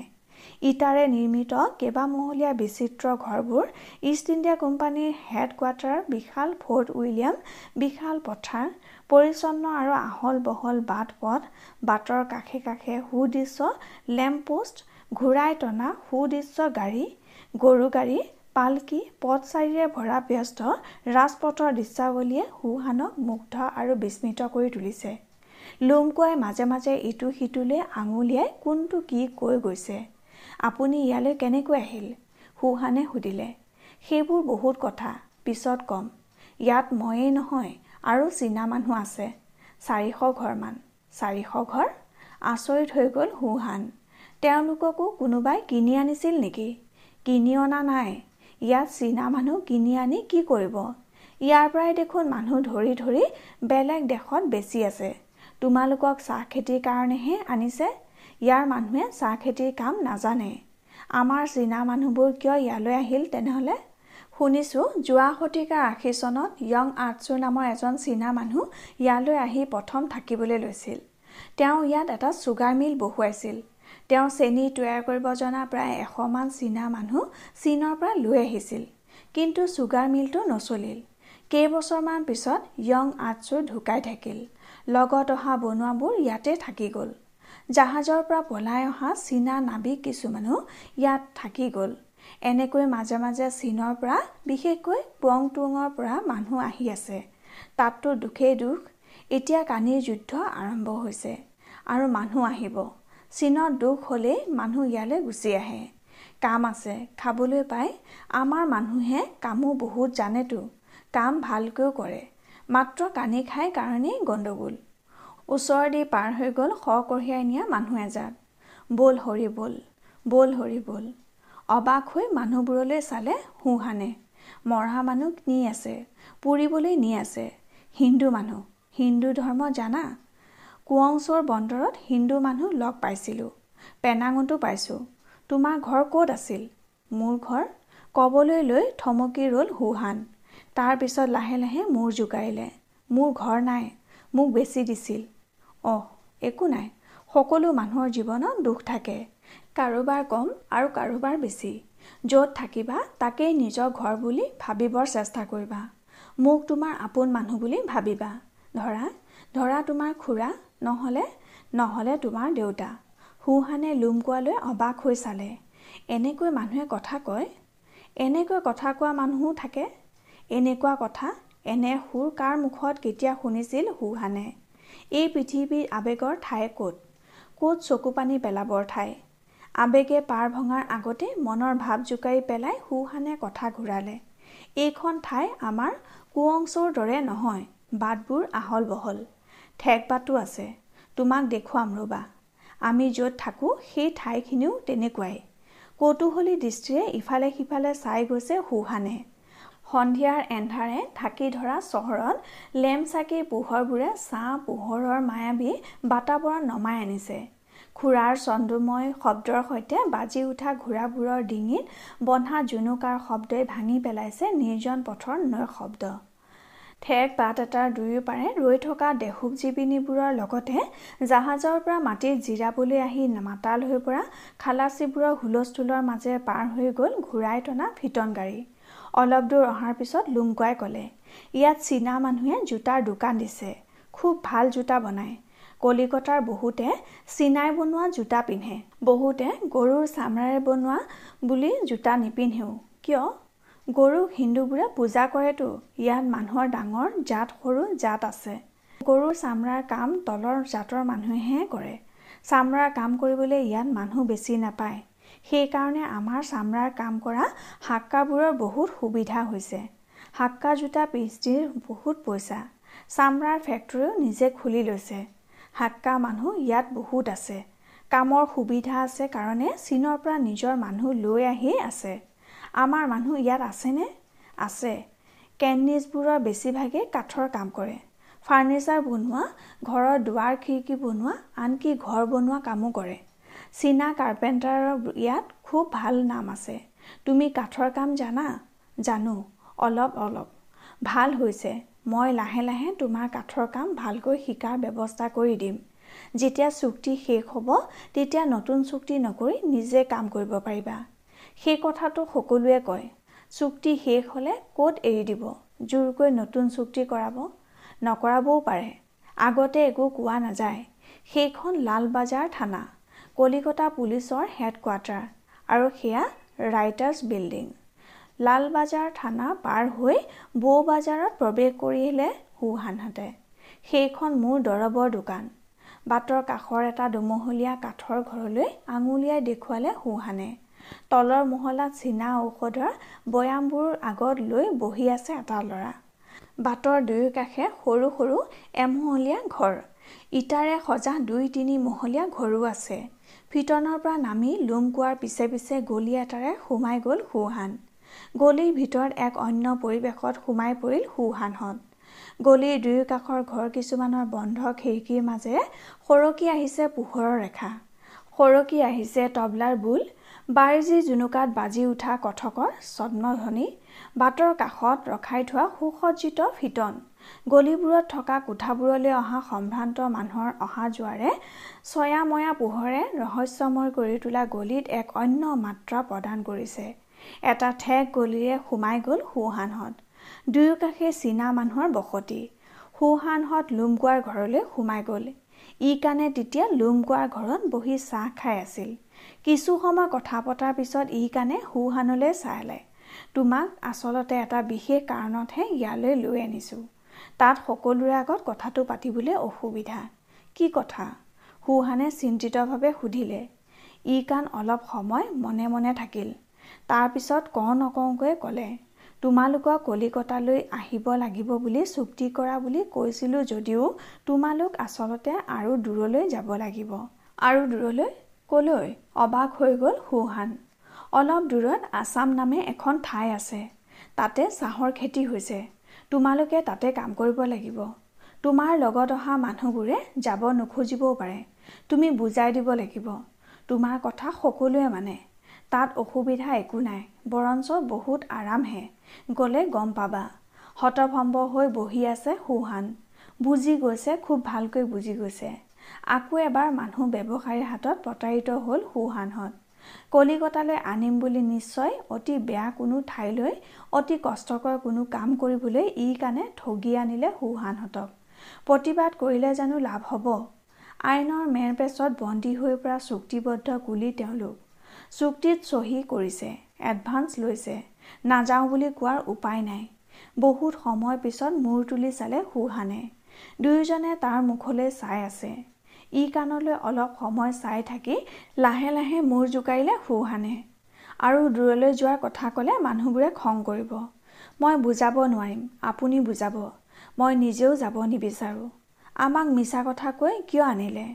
ইটাৰে নিৰ্মিত কেইবামহলীয়া বিচিত্ৰ ঘৰবোৰ ইষ্ট ইণ্ডিয়া কোম্পানীৰ হেডকোৱাৰ্টাৰ, বিশাল ফৰ্ট উইলিয়াম, বিশাল পথাৰ, পৰিচ্ছন্ন আৰু আহল বহল বাট পথ, বাটৰ কাষে কাষে সুদৃশ্য লেম্পপোষ্ট, ঘূৰাই টনা সুদৃশ্য গাড়ী গৰু গাড়ী পালকি পথচাৰীৰে ভৰা ব্যস্ত ৰাজপথৰ দৃশ্যাৱলীয়ে সুহানক মুগ্ধ আৰু বিস্মিত কৰি তুলিছে। লোমকুৱাই মাজে মাজে ইটো সিটোলৈ আঙুলিয়াই কোনটো কি কৈ গৈছে। আপুনি ইয়ালৈ কেনেকৈ আহিল? সুহানে সুধিলে। সেইবোৰ বহুত কথা পিছত কম, ইয়াত ময়েই নহয় আৰু চীনা মানুহ আছে, 400 ঘৰমান। 400 ঘৰ? আচৰিত হৈ গ'ল সুহান। তেওঁলোককো কোনোবাই কিনি আনিছিল নেকি? কিনি অনা নাই, ইয়াত চীনা মানুহ কিনি আনি কি কৰিব? ইয়াৰ পৰাই দেখোন মানুহ ধৰি ধৰি বেলেগ দেশত বেচি আছে। তোমালোকক চাহ খেতিৰ কাৰণেহে আনিছে, ইয়াৰ মানুহে চাহ খেতিৰ কাম নাজানে। আমাৰ চীনা মানুহবোৰ কিয় ইয়ালৈ আহিল তেনেহ'লে? শুনিছোঁ যোৱা শতিকাৰ 80 চনত য়ং আৰ্টছু নামৰ এজন চীনা মানুহ ইয়ালৈ আহি প্ৰথম থাকিবলৈ লৈছিল। তেওঁ ইয়াত এটা চুগাৰ মিল বহুৱাইছিল। তেওঁ চেনি তৈয়াৰ কৰিব জনা প্ৰায় 100মান চীনা মানুহ চীনৰ পৰা লৈ আহিছিল, কিন্তু চুগাৰ মিলটো নচলিল। কেইবছৰমান পিছত য়ং আৰ্টছু ঢুকাই থাকিল। লগত অহা বনোৱাবোৰ ইয়াতে থাকি গ'ল। জাহাজৰ পৰা পলাই অহা চীনা নাবিক কিছুমানো ইয়াত থাকি গ'ল। এনেকৈ মাজে মাজে চীনৰ পৰা, বিশেষকৈ পংটুঙৰ পৰা মানুহ আহি আছে। তাততো দুখেই দুখ, এতিয়া কানিৰ যুদ্ধ আৰম্ভ হৈছে আৰু মানুহ আহিব। চীনত দুখ হ'লেই মানুহ ইয়ালৈ গুচি আহে। কাম আছে, খাবলৈ পায়। আমাৰ মানুহে কামো বহুত জানেতো, কাম ভালকৈও কৰে, মাত্ৰ কানি খাই কাৰণেই গণ্ডগোল। ওচৰ দি পাৰ হৈ গ'ল কঢ়িয়াই নিয়া মানুহ এজাক। ব'ল হৰি ব'ল, ব'ল হৰি ব'ল। অবাক হৈ মানুহবোৰলৈ চালে সুহানে। মৰা মানুহ নি আছে, পুৰিবলৈ নি আছে। হিন্দু মানুহ, হিন্দু ধৰ্ম জানা? কুৱংচৰ বন্দৰত হিন্দু মানুহ লগ পাইছিলোঁ, পেনাঙতো পাইছোঁ। তোমাৰ ঘৰ ক'ত আছিল? মোৰ ঘৰ ক'বলৈ লৈ থমকি ৰ'ল সুহান। তাৰ পিছত লাহে লাহে মূৰ জোকাৰিলে। মোৰ ঘৰ নাই, মোক বেচি দিছিল। অহ, একো নাই, সকলো মানুহৰ জীৱনত দুখ থাকে, কাৰোবাৰ কম আৰু কাৰোবাৰ বেছি। য'ত থাকিবা তাকেই নিজৰ ঘৰ বুলি ভাবিবৰ চেষ্টা কৰিবা। মোক তোমাৰ আপোন মানুহ বুলি ভাবিবা। ধৰা ধৰা তোমাৰ খুৰা, নহ'লে নহ'লে তোমাৰ দেউতা। সুহানে লোমকুৱালৈ অবাক হৈ চালে। এনেকৈ মানুহে কথা কয়, এনেকৈ কথা কোৱা মানুহো থাকে। এনেকুৱা কথা, এনে সুৰ কাৰ মুখত কেতিয়া শুনিছিল সুহানে? এই পৃথিৱীৰ আৱেগৰ ঠাই ক'ত? ক'ত চকু পানী পেলাবৰ ঠাই? আবেগে পাৰ ভঙাৰ আগতে মনৰ ভাৱ জোকাৰি পেলাই সুহানে কথা ঘূৰালে। এইখন ঠাই আমাৰ কুৱংচৰ দৰে নহয়, বাটবোৰ আহল বহল, ঠেক বাটো আছে। তোমাক দেখুৱাম ৰ'বা। আমি য'ত থাকোঁ সেই ঠাইখিনিও তেনেকুৱাই। কৌতূহলী দৃষ্টিৰে ইফালে সিফালে চাই গৈছে সুহানে। সন্ধিয়াৰ এন্ধাৰে ঢাকি ধৰা চহৰত লেম্প চাকিৰ পোহৰবোৰে ছাঁ পোহৰৰ মায়াবী বাতাবৰণ নমাই আনিছে। খুৰাৰ চন্দুময় শব্দৰ সৈতে বাজি উঠা ঘোঁৰাবোৰৰ ডিঙিত বন্ধা জুনুকাৰ শব্দই ভাঙি পেলাইছে নিৰ্জন পথৰ নৈ শব্দ। ঠেক বাট এটাৰ দুয়োপাৰে ৰৈ থকা দেহুকজীৱিনীবোৰৰ লগতে জাহাজৰ পৰা মাটিত জিৰাবলৈ আহি মাতাল হৈ পৰা খালাচীবোৰৰ হুলস্থুলৰ মাজেৰে পাৰ হৈ গ'ল ঘূৰাই টনা ফিটন গাড়ী। অলপ দূৰ অহাৰ পিছত লোমকুৱাই ক'লে, ইয়াত চীনা মানুহে জোতাৰ দোকান দিছে, খুব ভাল জোতা বনায়। কলিকতাৰ বহুতে চীনাই বনোৱা জোতা পিন্ধে, বহুতে গৰুৰ চামৰাৰে বনোৱা বুলি জোতা নিপিন্ধেও। কিয়? গৰুক হিন্দুবোৰে পূজা কৰেতো। ইয়াত মানুহৰ ডাঙৰ জাত সৰু জাত আছে। গৰুৰ চামৰাৰ কাম তলৰ জাতৰ মানুহেহে কৰে। চামৰাৰ কাম কৰিবলৈ ইয়াত মানুহ বেছি নাপায়, সেইকাৰণে আমাৰ চামৰাৰ কাম কৰা হাক্কাবোৰৰ বহুত সুবিধা হৈছে। হাক্কা জোতা পিচদিৰ বহুত পইচা। চামৰাৰ ফেক্টৰীও নিজে খুলি লৈছে। হাক্কা মানুহ ইয়াত বহুত আছে, কামৰ সুবিধা আছে কাৰণে চীনৰ পৰা নিজৰ মানুহ লৈ আহি আছে। আমাৰ মানুহ ইয়াত আছেনে? আছে। কেননিজবোৰৰ বেছিভাগেই কাঠৰ কাম কৰে, ফাৰ্নিচাৰ বনোৱা, ঘৰৰ দুৱাৰ খিৰিকী বনোৱা, আনকি ঘৰ বনোৱা কামো কৰে। চীনা কাৰ্পেণ্টাৰৰ ইয়াত খুব ভাল নাম আছে। তুমি কাঠৰ কাম জানা? জানো, অলপ অলপ। ভাল হৈছে, মই লাহে লাহে তোমাৰ কাঠৰ কাম ভালকৈ শিকাৰ ব্যৱস্থা কৰি দিম। যেতিয়া চুক্তি শেষ হ'ব তেতিয়া নতুন চুক্তি নকৰি নিজে কাম কৰিব পাৰিবা। সেই কথাটো সকলোৱে কয়, চুক্তি শেষ হ'লে ক'ত এৰি দিব, জোৰকৈ নতুন চুক্তি কৰাব, নকৰাবও পাৰে। আগতে একো কোৱা নাযায়। সেইখন লালবাজাৰ থানা, कलिकता पुलिसर हेडक्वार्टार और सेया राइटर्स बिल्डिंग। लाल बाजार थाना पार हुई बो बाजार प्रवेश करिले हुहानहते सेइखन मोर दरबर दुकान। बाटर काखर एटा दुमहलिया काठर घरले आंगुलियाय देखुवाले हुहाने। तलर महला चीना औषधर बयामबुर आगत लई बहि आछे एटा लरा। बाटर दुयो काखे हरु हरु एमहलिया घर, इटारे सजा दुई तीनी महलिया घरो आछे। फिटनर पर नामी लुमकुआर पिछे पिछे गलि एटारे हुमाय गल हुहान। गलिर भितर एक अन्य परिवेशत हुमाय परिल हुहानहत। गलिर दुयो काखर घर किसुमानर बंध खिड़कीर माजे हरकी आहिसे पोहरर रेखा, हरकी आहिसे तबलार बुल, बार्जी जुनुकात बाजी उठा कथकर सद्मध्वनि, बाटर काखत रखाई थोआ सुसज्जित फिटन, गलिबुरत थका कोठाबुरले अहा सम्भ्रांत मानुहर अहा जोवारे छयामया पोहरे रहस्यमय करि तुला गलित एक अन्य मात्रा प्रदान करिसे। एटा ठेक गलिरे हुमाय गल हुहानहत। दुयो काषे चीना मानुहर बसति। हुहानहत लुमकुआर घरले हुमाय गल। इ काने तितिया लुमकुआर घरत बहि चाह खाइ आसिल। किछु समय कथा पतार पिছত इ काने हुहानले चाइले, "তোমাক आसलते एटा विशेष कारणतহে ইয়ালৈ লৈ আনিছো। তাত সকলোৰে আগত কথাটো পাতিবলৈ অসুবিধা।" "কি কথা?" হুহানে চিন্তিতভাৱে সুধিলে। ই কান অলপ সময় মনে মনে থাকিল। তাৰ পিছত কওঁ নকওঁকৈ ক'লে, "তোমালোকক কলিকতালৈ আহিব লাগিব বুলি চুক্তি কৰা বুলি কৈছিলো যদিও তোমালোক আচলতে আৰু দূৰলৈ যাব লাগিব।" "আৰু দূৰলৈ? কলৈ?" অবাক হৈ গ'ল হুহান। "অলপ দূৰত আসাম নামে এখন ঠাই আছে। তাতে চাহৰ খেতি হৈছে। তোমালোকে তাতে কাম কৰিব লাগিব। তোমাৰ লগত অহা মানুহবোৰে যাব নোখোজিবও পাৰে। তুমি বুজাই দিব লাগিব। তোমাৰ কথা সকলোৱে মানে। তাত অসুবিধা একো নাই, বৰঞ্চ বহুত আৰামহে। গ'লে গম পাবা।" হতভম্ব হৈ বহি আছে হুহান। বুজি গৈছে, খুব ভালকৈ বুজি গৈছে। আকৌ এবাৰ মানুহ ব্যৱসায়ীৰ হাতত পতাৰিত হ'ল হুহানহত। কলিকতালৈ আনিম বুলি নিশ্চয় অতি বেয়া কোনো ঠাইলৈ অতি কষ্টকৰ কোনো কাম কৰিবলৈ ই কানে ঠগি আনিলে হুহানহতক। প্ৰতিবাদ কৰিলে জানো লাভ হ'ব? আইনৰ মেৰপেচত বন্দী হৈ পৰা চুক্তিবদ্ধ কুলি তেওঁলোক। চুক্তিত চহী কৰিছে, এডভান্স লৈছে, নাযাওঁ বুলি কোৱাৰ উপায় নাই। বহুত সময় পিছত মূৰ তুলি চালে হুহানে। দুয়োজনে তাৰ মুখলৈ চাই আছে। ই কানলৈ অলপ সময় চাই থাকি লাহে লাহে মূৰ জোকাৰিলে হুহানে। "আৰু দূৰলৈ যোৱাৰ কথা ক'লে মানুহবোৰে খং কৰিব। মই বুজাব নোৱাৰিম, আপুনি বুজাব। মই নিজেও যাব নিবিচাৰোঁ। আমাক মিছা কথা কৈ কিয় আনিলে?"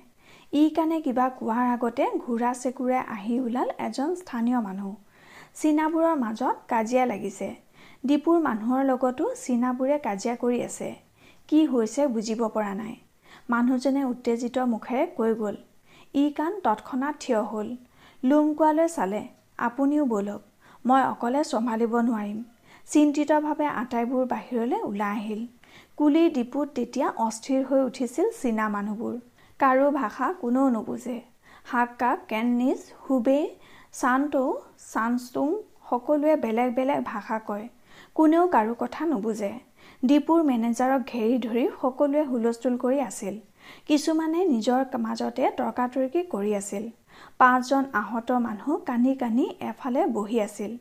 ই কানে কিবা কোৱাৰ আগতে ঘূৰা চেকুৰে আহি ওলাল এজন স্থানীয় মানুহ। চীনাবোৰৰ মাজত কাজিয়া লাগিছে। দীপুৰ মানুহৰ লগতো চীনাবোৰে কাজিয়া কৰি আছে। কি হৈছে বুজিব পৰা নাই। মানুহজনে উত্তেজিত মুখেৰে কৈ গ'ল। ই কান তৎক্ষণাত থিয় হ'ল। লুমকুৱালৈ চালে। "আপুনিও বলক, মই অকলে চম্ভালিব নোৱাৰিম।" চিন্তিতভাৱে আটাইবোৰ বাহিৰলৈ ওলাই আহিল। কুলি দীপুত তেতিয়া অস্থিৰ হৈ উঠিছিল চীনা মানুহবোৰ। কাৰো ভাষা কোনো নুবুজে। হাক্কা, কেননিজ, হুবে, চান্টো, চানচুং সকলোৱে বেলেগ বেলেগ ভাষা কয়। কোনেও কাৰো কথা নুবুজে। দীপুৰ মেনেজাৰক ঘেৰি ধৰি সকলোৱে হুলস্থুল কৰি আছিল। কিছুমানে নিজৰ মাজতে তৰ্কাতৰ্কি কৰি আছিল। পাঁচজন আহত মানুহ কানি কানি এফালে বহি আছিল।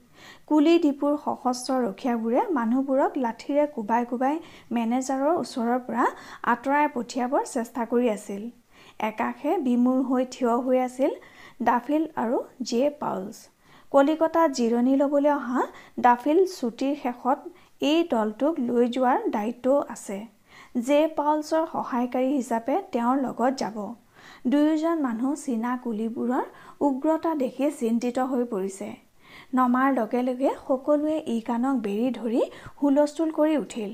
কুলি দীপুৰ সশস্ত্ৰ ৰক্ষীবোৰে মানুহবোৰক লাঠিৰে কোবাই কোবাই মেনেজাৰৰ ওচৰৰ পৰা আঁতৰাই পঠিয়াবৰ চেষ্টা কৰি আছিল। একাষে বিমূৰ হৈ থিয় হৈ আছিল ডাফিল আৰু জে পাউলছ। কলিকতা জিৰণি ল'বলৈ অহা ডাফিল ছুটিৰ শেষত এই দলটোক লৈ যোৱাৰ দায়িত্বও আছে। জে পাউলছৰ সহায়কাৰী হিচাপে তেওঁৰ লগত যাব। দুয়োজন মানুহ চীনা কুলিবোৰৰ উগ্ৰতা দেখি চিন্তিত হৈ পৰিছে। নমাৰ লগে লগে সকলোৱে ই কানক বেৰি ধৰি হুলস্থুল কৰি উঠিল।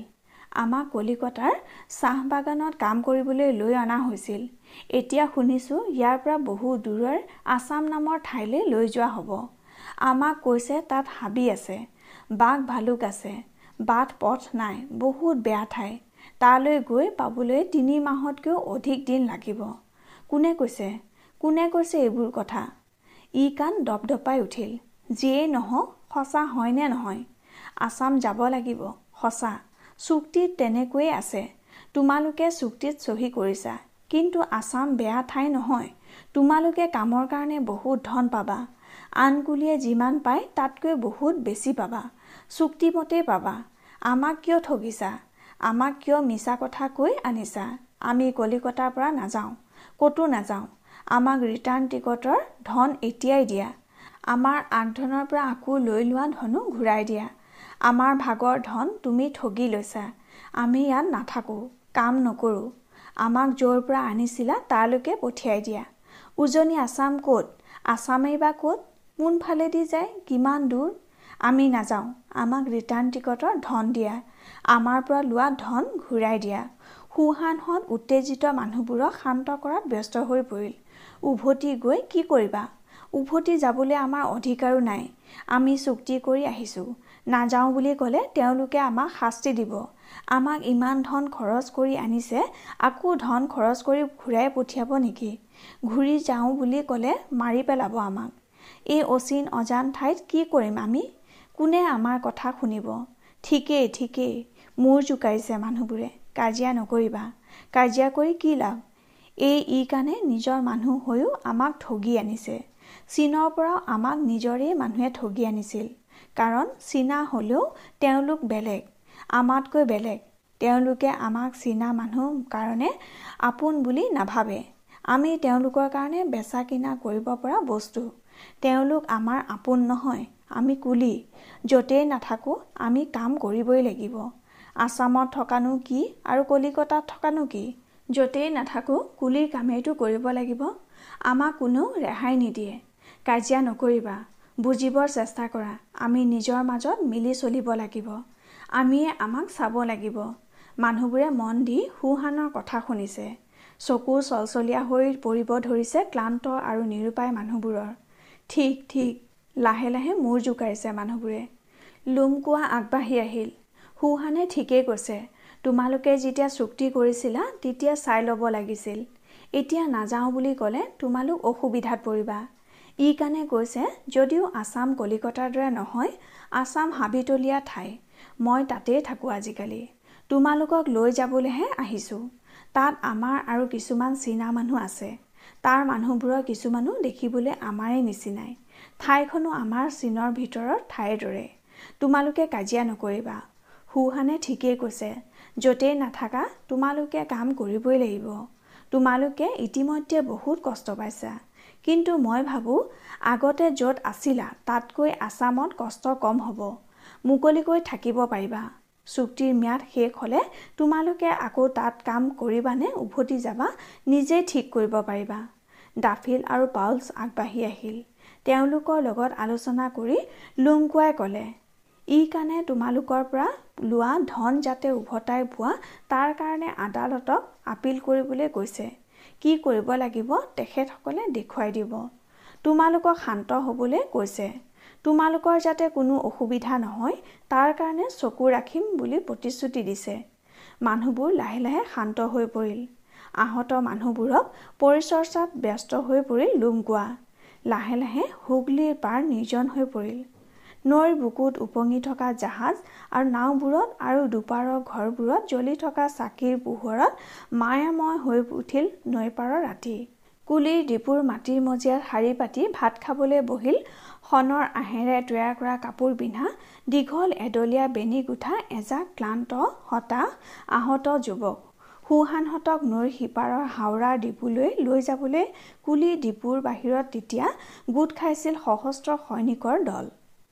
"আমাক কলিকতাৰ চাহ বাগানত কাম কৰিবলৈ লৈ অনা হৈছিল। এতিয়া শুনিছোঁ ইয়াৰ পৰা বহু দূৰৰ আসাম নামৰ ঠাইলৈ লৈ যোৱা হ'ব। আমাক কৈছে তাত হাবি আছে, বাঘ ভালুক আছে, বাট পথ নাই, বহুত বেয়া ঠাই। তালৈ গৈ পাবলৈ 3 মাহতকৈও অধিক দিন লাগিব। কোনে কৈছে? কোনে কৈছে এইবোৰ কথা?" ই কান দপদপাই উঠিল। "যিয়েই নহওক, সঁচা হয়নে নহয়? আসাম যাব লাগিব, সঁচা। চুক্তিত তেনেকৈয়ে আছে। তোমালোকে চুক্তিত চহী কৰিছা। কিন্তু আসাম বেয়া ঠাই নহয়। তোমালোকে কামৰ কাৰণে বহুত ধন পাবা, আনকুলিয়ে যিমান পায় তাতকৈ বহুত বেছি পাবা, চুক্তিমতে পাবা। আমাক কিয় ঠগিছা? আমাক কিয় মিছা কথা কৈ আনিছা? আমি কলিকতাৰ পৰা নাযাওঁ, ক'তো নাযাওঁ। আমাক ৰিটাৰ্ণ টিকটৰ ধন এতিয়াই দিয়া, আমাৰ আগধনৰ পৰা আকৌ লৈ লোৱা ধনো ঘূৰাই দিয়া। আমাৰ ভাগৰ ধন তুমি ঠগি লৈছা, আমি ইয়াত নাথাকোঁ, কাম নকৰোঁ। আমাক য'ৰ পৰা আনিছিলা তালৈকে পঠিয়াই দিয়া। উজনি আছাম ক'ত? আছামেই বা ক'ত? কোনফালেদি যায়? কিমান দূৰ? আমি নাযাওঁ। আমাক ৰিটাৰ্ণ টিকটৰ ধন দিয়া, আমাৰ পৰা লোৱা ধন ঘূৰাই দিয়া। সুহানহত উত্তেজিত মানুহবোৰক শান্ত কৰাত ব্যস্ত হৈ পৰিল। উভতি গৈ কি কৰিবা? উভতি যাবলৈ আমাৰ অধিকাৰো নাই। আমি চুক্তি কৰি আহিছোঁ, নাযাওঁ বুলি ক'লে তেওঁলোকে আমাক শাস্তি দিব। আমাক ইমান ধন খৰচ কৰি আনিছে, আকৌ ধন খৰচ কৰি ঘূৰাই পঠিয়াব নেকি? ঘূৰি যাওঁ বুলি ক'লে মাৰি পেলাব আমাক। এই অচিন অজান ঠাইত কি কৰিম আমি? কোনে আমাৰ কথা শুনিব? ঠিকেই ঠিকেই মূৰ জোকাৰিছে মানুহবোৰে। কাজিয়া নকৰিবা, কাজিয়া কৰি কি লাভ? এই ই কাৰণে নিজৰ মানুহ হৈও আমাক ঠগি আনিছে। চীনৰ পৰাও আমাক নিজৰে মানুহে ঠগি আনিছিল, কাৰণ চীনা হ'লেও তেওঁলোক বেলেগ, আমাতকৈ বেলেগ। তেওঁলোকে আমাক চীনা মানুহ কাৰণে আপোন বুলি নাভাবে, আমি তেওঁলোকৰ কাৰণে বেচা কিনা কৰিব পৰা বস্তু। তেওঁলোক আমাৰ আপোন নহয়, আমি কুলি। য'তেই নাথাকোঁ আমি কাম কৰিবই লাগিব। আছামত থকানো কি আৰু কলিকতাত থকানো কি? য'তেই নাথাকোঁ কুলিৰ কামেইটো কৰিব লাগিব। আমাক কোনো ৰেহাই নিদিয়ে। কাজিয়া নকৰিবা, বুজিবৰ চেষ্টা কৰা। আমি নিজৰ মাজত মিলি চলিব লাগিব, আমিয়ে আমাক চাব লাগিব। মানুহবোৰে মন দি সুহানৰ কথা শুনিছে। চকু চলচলীয়া হৈ পৰিব ধৰিছে ক্লান্ত আৰু নিৰুপায় মানুহবোৰৰ। ঠিক ঠিক লাহে লাহে মূৰ জোকাৰিছে মানুহবোৰে। লুমকুৱা আগবাঢ়ি আহিল। সুহানে ঠিকেই কৈছে, তোমালোকে যেতিয়া চুক্তি কৰিছিলা তেতিয়া চাই ল'ব লাগিছিল। এতিয়া নাযাওঁ বুলি ক'লে তোমালোক অসুবিধাত পৰিবা। ই কাৰণে কৈছে, যদিও আছাম কলিকতাৰ দৰে নহয়, আছাম হাবিতলীয়া ঠাই, মই তাতেই থাকোঁ আজিকালি। তোমালোকক লৈ যাবলৈহে আহিছোঁ। তাত আমাৰ আৰু কিছুমান চীনা মানুহ আছে, তাৰ মানুহবোৰৰ কিছুমানো দেখিবলৈ আমাৰে নিচিনাই। ঠাইখনো আমাৰ চীনৰ ভিতৰৰ ঠাইৰ দৰে। তোমালোকে কাজিয়া নকৰিবা। সুহানে ঠিকেই কৈছে, য'তেই নাথাকা তোমালোকে কাম কৰিবই লাগিব। তোমালোকে ইতিমধ্যে বহুত কষ্ট পাইছা, কিন্তু মই ভাবোঁ আগতে য'ত আছিলা তাতকৈ আছামত কষ্ট কম হ'ব। মুকলিকৈ থাকিব পাৰিবা। চুক্তিৰ ম্যাদ শেষ হ'লে তোমালোকে আকৌ তাত কাম কৰিবানে উভতি যাবা নিজেই ঠিক কৰিব পাৰিবা। ডাফিল আৰু পাউলছ আগবাঢ়ি আহিল। তেওঁলোকৰ লগত আলোচনা কৰি লুংকুৱাই ক'লে, ই কাৰণে তোমালোকৰ পৰা লোৱা ধন যাতে উভতাই পোৱা তাৰ কাৰণে আদালতক আপীল কৰিবলৈ কৈছে। কি কৰিব লাগিব তেখেতসকলে দেখুৱাই দিব। তোমালোকক শান্ত হ'বলৈ কৈছে। তোমালোকৰ যাতে কোনো অসুবিধা নহয় তাৰ কাৰণে চকু ৰাখিম বুলি প্ৰতিশ্ৰুতি দিছে। মানুহবোৰ লাহে লাহে শান্ত হৈ পৰিল। আহত মানুহবোৰক পৰিচৰ্চাত ব্যস্ত হৈ পৰিল লুমকুৱা। লাহে লাহে হুগলীৰ পাৰ নিৰ্জন হৈ পৰিল। নৈৰ বুকুত উপঙি থকা জাহাজ আৰু নাওবোৰত আৰু দুপাৰৰ ঘৰবোৰত জ্বলি থকা চাকিৰ পোহৰত মায়াময় হৈ উঠিল নৈপাৰৰ ৰাতি। কুলিৰ ডিপুৰ মাটিৰ মজিয়াত শাৰী পাতি ভাত খাবলৈ বহিল শণৰ আহেৰে তৈয়াৰ কৰা কাপোৰ পিন্ধা দীঘল এডলীয়া বেনী গুঠা এজাক ক্লান্ত হতাশ আহত যুৱক। সুহানহঁতক নৈৰ সিপাৰৰ হাওৰাৰ ডিপুলৈ লৈ যাবলৈ কুলি ডিপুৰ বাহিৰত তেতিয়া গোট খাইছিল সহস্ৰ সৈনিকৰ দল।